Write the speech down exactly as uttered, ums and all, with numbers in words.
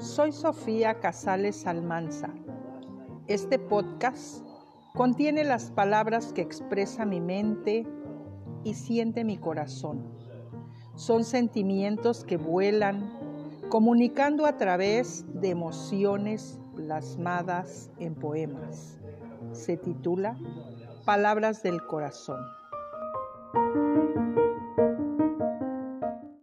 Soy Sofía Casales Almanza. Este podcast contiene las palabras que expresa mi mente y siente mi corazón. Son sentimientos que vuelan, comunicando a través de emociones plasmadas en poemas. Se titula Palabras del Corazón.